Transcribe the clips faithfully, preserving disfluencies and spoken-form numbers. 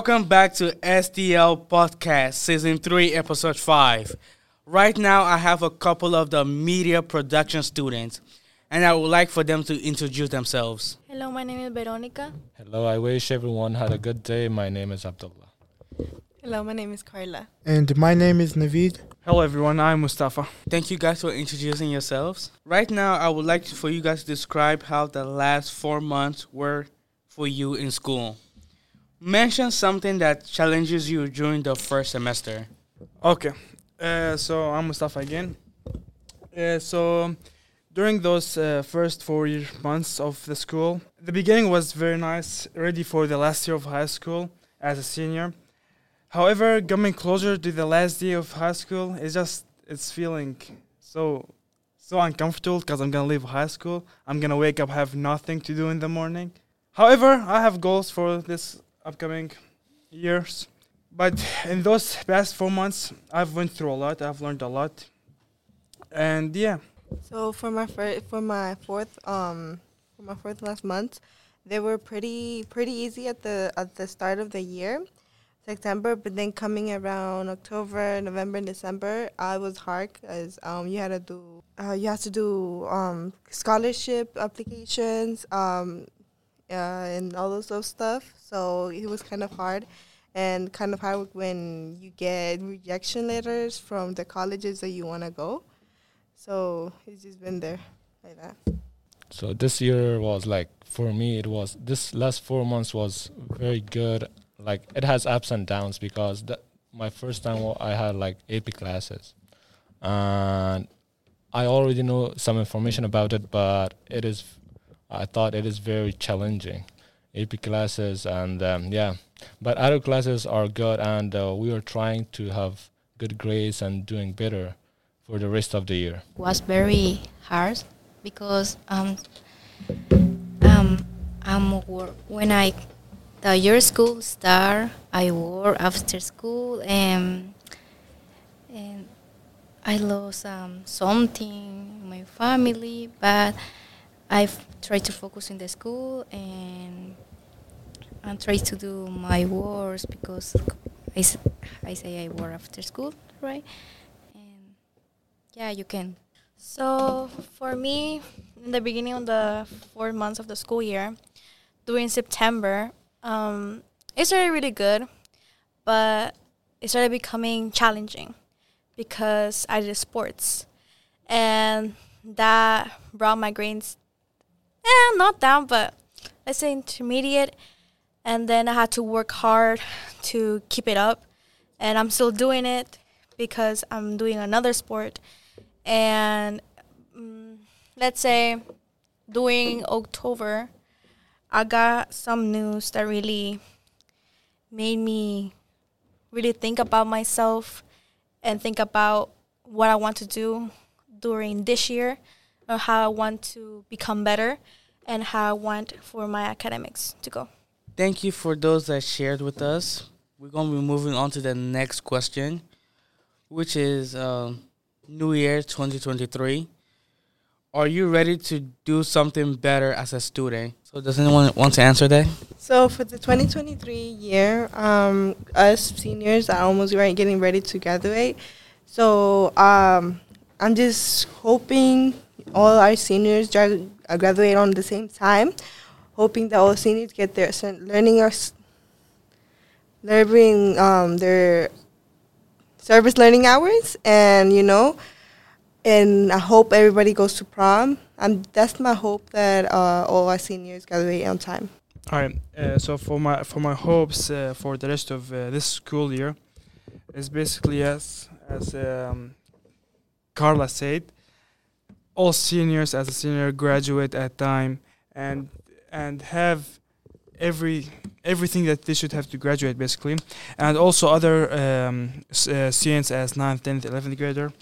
Welcome back to S T L Podcast, Season three, Episode five. Right now, I have a couple of the media production students, and I would like for them to introduce themselves. Hello, my name is Veronica. Hello, I wish everyone had a good day. My name is Abdullah. Hello, my name is Carla. And my name is Naveed. Hello, everyone. I'm Mustafa. Thank you guys for introducing yourselves. Right now, I would like for you guys to describe how the last four months were for you in school. Mention something that challenges you during the first semester. Okay, uh, so I'm Mustafa again. Uh, so during those uh, first four year months of the school, the beginning was very nice, ready for the last year of high school as a senior. However, coming closer to the last day of high school, it's just it's feeling so so uncomfortable because I'm gonna leave high school. I'm gonna wake up, have nothing to do in the morning. However, I have goals for this upcoming years, but in those past four months I've went through a lot. I've learned a lot, and yeah. So for my fir- for my fourth um for my fourth last month, they were pretty pretty easy at the at the start of the year, September. But then coming around October, November, and December, I was hard because um you had to do uh, you had to do um scholarship applications um. Uh, and all those those stuff. So it was kind of hard, and kind of hard when you get rejection letters from the colleges that you want to go. So it's just been there like that. So this year was like, for me, it was, this last four months was very good. Like it has ups and downs because th- my first time I had like A P classes. And I already know some information about it, but it is I thought it is very challenging, A P classes, and um, yeah. But other classes are good, and uh, we are trying to have good grades and doing better for the rest of the year. It was very hard because um um I'm work when I the year school start, I work after school, and and I lost um something my family, but I've tried to focus in the school and I try to do my work because I, I say I work after school, right? And yeah, you can. So for me, in the beginning of the four months of the school year, during September, um, it started really good, but it started becoming challenging because I did sports, and that brought my grades Eh, not down, but let's say intermediate. And then I had to work hard to keep it up. And I'm still doing it because I'm doing another sport. And um, let's say during October, I got some news that really made me really think about myself and think about what I want to do during this year, or how I want to become better, and how I want for my academics to go. Thank you for those that shared with us. We're going to be moving on to the next question, which is uh, New Year twenty twenty-three. Are you ready to do something better as a student? So does anyone want to answer that? So for the twenty twenty-three year, um, us seniors are almost right getting ready to graduate. So um, I'm just hoping all our seniors graduate on the same time, hoping that all seniors get their learning or learning um, their service learning hours, and you know, and I hope everybody goes to prom. And that's my hope, that uh, all our seniors graduate on time. All right. Uh, so for my for my hopes uh, for the rest of uh, this school year, is basically as as um, Carla said. All seniors as a senior graduate at time and and have every everything that they should have to graduate, basically, and also other um, s- uh, students as ninth, tenth, eleventh grader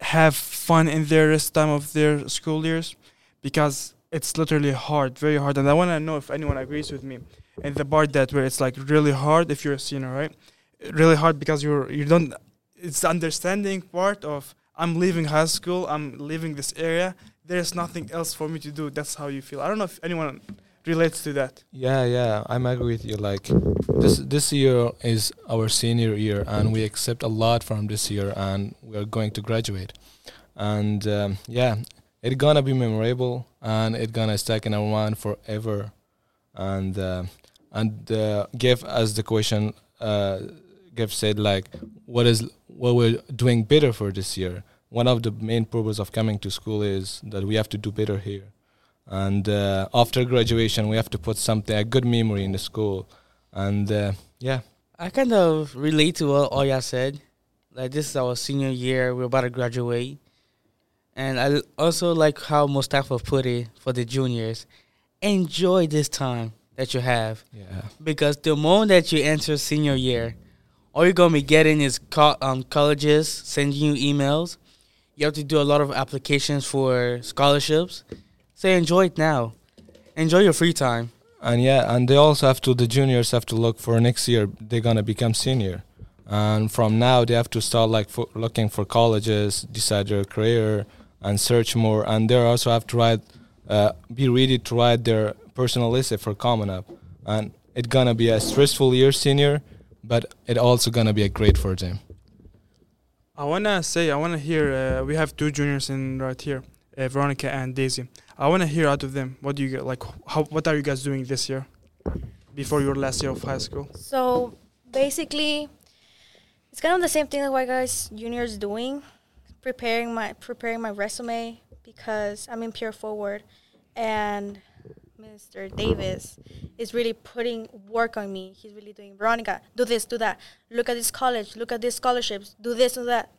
have fun in their rest time of their school years, because it's literally hard, very hard. And I want to know if anyone agrees with me in the part that where it's like really hard if you're a senior, right? Really hard because you're you don't. It's the understanding part of, I'm leaving high school, I'm leaving this area, there's nothing else for me to do. That's how you feel. I don't know if anyone relates to that. Yeah, yeah, I'm agree with you. Like this, this year is our senior year, and we accept a lot from this year, and we are going to graduate. And um, yeah, it's gonna be memorable, and it's gonna stick in our mind forever. And uh, and uh, give us the question. Uh, Gav said, like, what is what we're doing better for this year? One of the main purpose of coming to school is that we have to do better here. And uh, after graduation, we have to put something, a good memory in the school. And uh, yeah. I kind of relate to what Oya said. Like, this is our senior year. We're about to graduate. And I also like how Mustafa put it for the juniors. Enjoy this time that you have. Yeah. Because the moment that you enter senior year, all you're going to be getting is co- um, colleges sending you emails. You have to do a lot of applications for scholarships. So enjoy it now. Enjoy your free time. And yeah, and they also have to, the juniors have to look for next year. They're going to become senior. And from now, they have to start like for looking for colleges, decide their career, and search more. And they also have to write, uh, be ready to write their personal essay for Common App. And it's going to be a stressful year, senior, but it also gonna be a great for them. I wanna say, I wanna hear, uh, we have two juniors in right here, uh, Veronica and Daisy. I wanna hear out of them, what do you get, like, how, what are you guys doing this year before your last year of high school? So basically, it's kind of the same thing that white guys juniors doing, preparing my preparing my resume because I'm in peer forward, and Mister Davis is really putting work on me. He's really doing, Veronica, do this, do that. Look at this college. Look at these scholarships. Do this and that.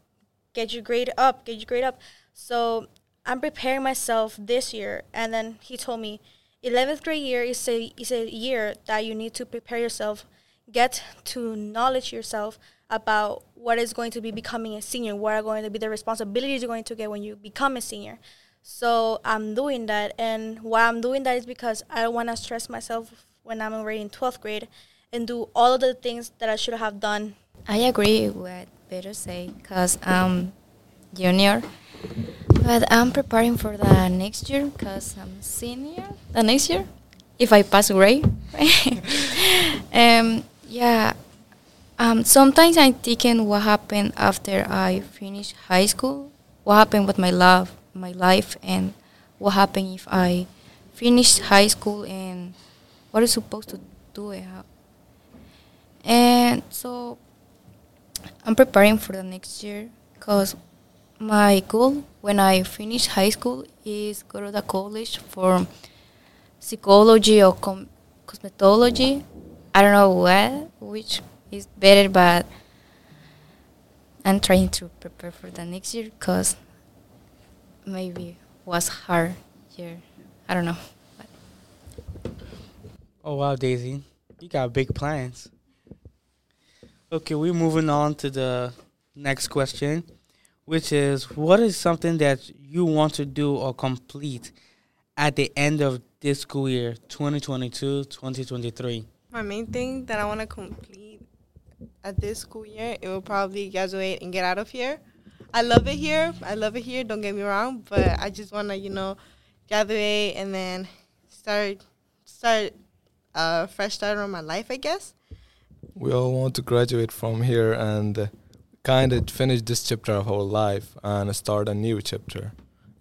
Get your grade up. Get your grade up. So I'm preparing myself this year. And then he told me, eleventh grade year is a, is a year that you need to prepare yourself. Get to knowledge yourself about what is going to be becoming a senior. What are going to be the responsibilities you're going to get when you become a senior. So I'm doing that, and why I'm doing that is because I don't want to stress myself when I'm already in twelfth grade and do all of the things that I should have done. I agree with Peter say, because I'm junior, but I'm preparing for the next year because I'm senior the next year, if I pass grade. um, yeah, um, sometimes I'm thinking what happened after I finish high school, what happened with my love. my life, and what happened if I finished high school, and what I'm supposed to do. And so I'm preparing for the next year because my goal when I finish high school is go to the college for psychology or com- cosmetology. I don't know what, which is better, but I'm trying to prepare for the next year because maybe was hard year. I don't know. But. Oh, wow, Daisy. You got big plans. Okay, we're moving on to the next question, which is, what is something that you want to do or complete at the end of this school year, twenty twenty-two twenty twenty-three? My main thing that I want to complete at this school year, it will probably graduate and get out of here. I love it here. I love it here. Don't get me wrong, but I just want to, you know, graduate and then start start a fresh start on my life, I guess. We all want to graduate from here and kind of finish this chapter of our life and start a new chapter.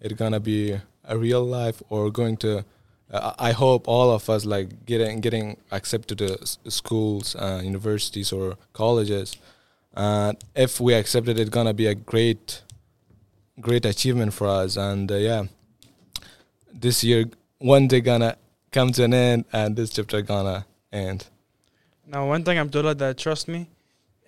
It's gonna be a real life, or going to. Uh, I hope all of us like getting getting accepted to the schools, uh, universities, or colleges. And uh, if we accept it, it's going to be a great, great achievement for us. And, uh, yeah, this year, one day going to come to an end, and this chapter going to end. Now, one thing, Abdullah, that trust me,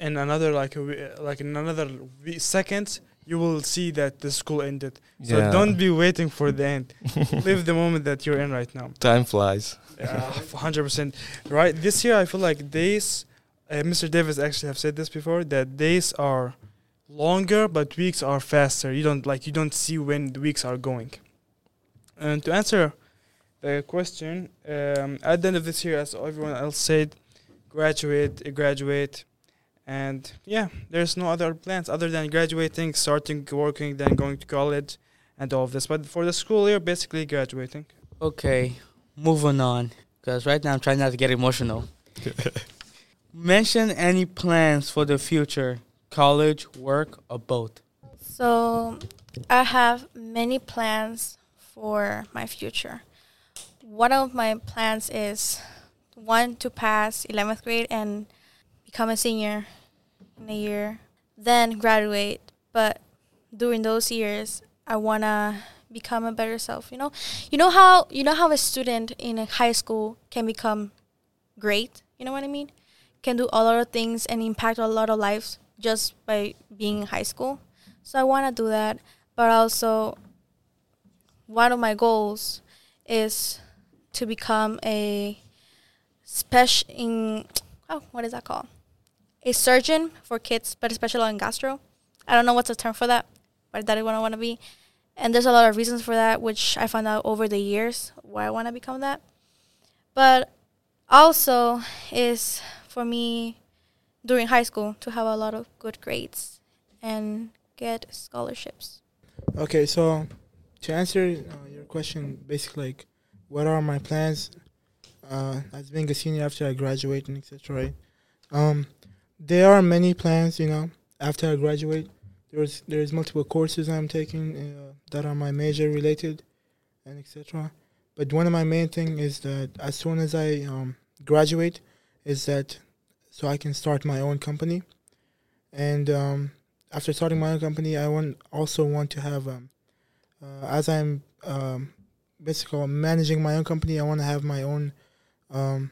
in another, like, like in another second, you will see that the school ended. So yeah. Don't be waiting for the end. Live the moment that you're in right now. Time flies. Yeah, one hundred percent. Right? This year, I feel like days... Uh, Mister Davis actually have said this before, that days are longer, but weeks are faster. You don't like you don't see when the weeks are going. And to answer the question, um, at the end of this year, as everyone else said, graduate, graduate, and yeah, there's no other plans other than graduating, starting working, then going to college, and all of this. But for the school year, basically graduating. Okay, moving on. because right now I'm trying not to get emotional. Mention any plans for the future, college, work, or both. So I have many plans for my future. One of my plans is, one, to pass eleventh grade and become a senior in a year, then graduate. But during those years, I want to become a better self, you know? You know how you know how a student in a high school can become great, you know what I mean? Can do a lot of things and impact a lot of lives just by being in high school. So I want to do that. But also, one of my goals is to become a special in, oh, what is that called? A surgeon for kids, but special in gastro. I don't know what's the term for that, but that is what I want to be. And there's a lot of reasons for that, which I found out over the years why I want to become that. But also is for me during high school to have a lot of good grades and get scholarships. Okay, so to answer uh, your question, basically, like, what are my plans uh, as being a senior after I graduate and et cetera, right? Um, there are many plans, you know, after I graduate. There's there's multiple courses I'm taking uh, that are my major related and et cetera. But one of my main thing is that as soon as I um, graduate is that so I can start my own company. And um, after starting my own company, I want also want to have, um, uh, as I'm um, basically managing my own company, I want to have my own, um,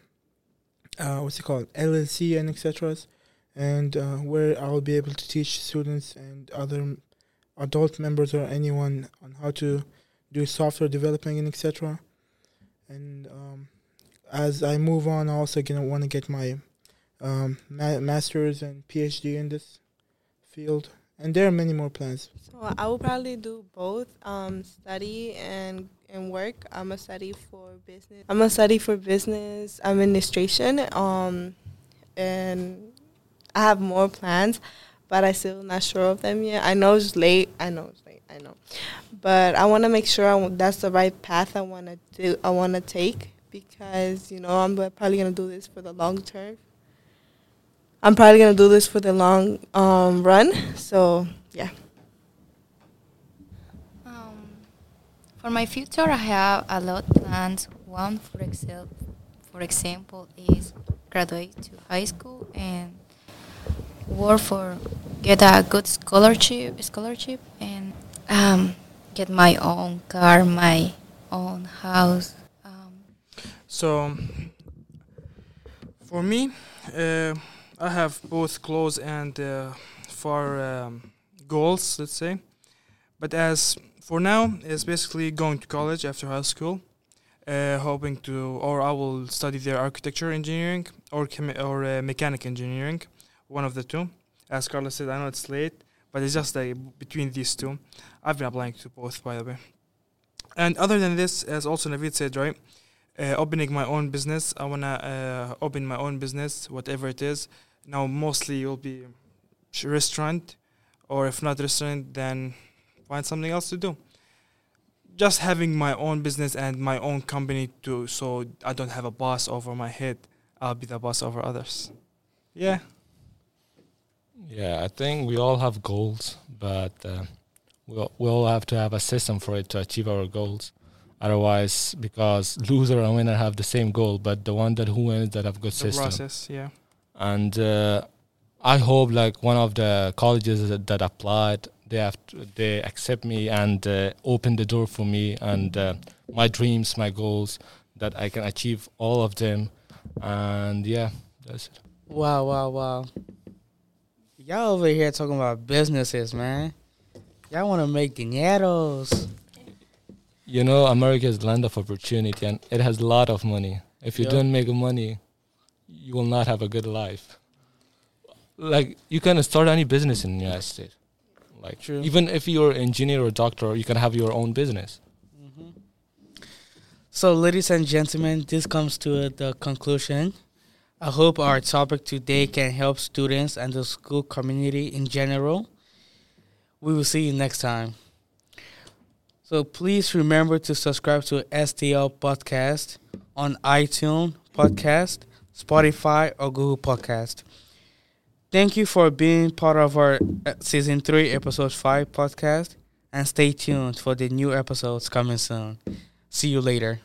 uh, what's it called, L L C and et cetera, and uh, where I'll be able to teach students and other adult members or anyone on how to do software developing and et cetera. And um, as I move on, I also gonna want to get my um, ma- master's and P H D in this field. And there are many more plans. So I will probably do both, um, study and and work. I'm gonna study for business. I'm gonna study for business administration. Um, and I have more plans, but I still not sure of them yet. I know it's late. I know it's late. I know, but I want to make sure I w- that's the right path I want to do. I want to take because you know I'm probably gonna do this for the long term. I'm probably gonna do this for the long um, run. So yeah. Um, for my future, I have a lot of plans. One, for example, for example, is graduate to high school and work for, get a good scholarship scholarship and um, get my own car, my own house. Um. So, for me, uh, I have both close and uh, far um, goals, let's say. But as for now, it's basically going to college after high school, uh, hoping to, or I will study there architecture engineering or chemi- or uh, mechanic engineering. One of the two. As Carla said, I know it's late, but it's just like between these two. I've been applying to both, by the way. And other than this, as also Naveed said, right, uh, opening my own business. I want to uh, open my own business, whatever it is. Now, mostly it will be restaurant, or if not restaurant, then find something else to do. Just having my own business and my own company too, so I don't have a boss over my head. I'll be the boss over others. Yeah. Yeah, I think we all have goals, but uh, we all, we all have to have a system for it to achieve our goals. Otherwise, because loser and winner have the same goal, but the one that who wins that have good the system. Process, yeah. And uh, I hope like one of the colleges that, that applied, they have to, they accept me and uh, open the door for me and uh, my dreams, my goals, that I can achieve all of them. And yeah, that's it. Wow! Wow! Wow! Y'all over here talking about businesses, man. Y'all want to make dineros. You know, America is the land of opportunity, and it has a lot of money. If you yep. don't make money, you will not have a good life. Like, you can start any business in the United States. Like, true. Even if you're an engineer or doctor, you can have your own business. Mm-hmm. So, ladies and gentlemen, this comes to the conclusion. I hope our topic today can help students and the school community in general. We will see you next time. So please remember to subscribe to S T L Podcast on iTunes Podcast, Spotify, or Google Podcast. Thank you for being part of our Season three, Episode five podcast, and stay tuned for the new episodes coming soon. See you later.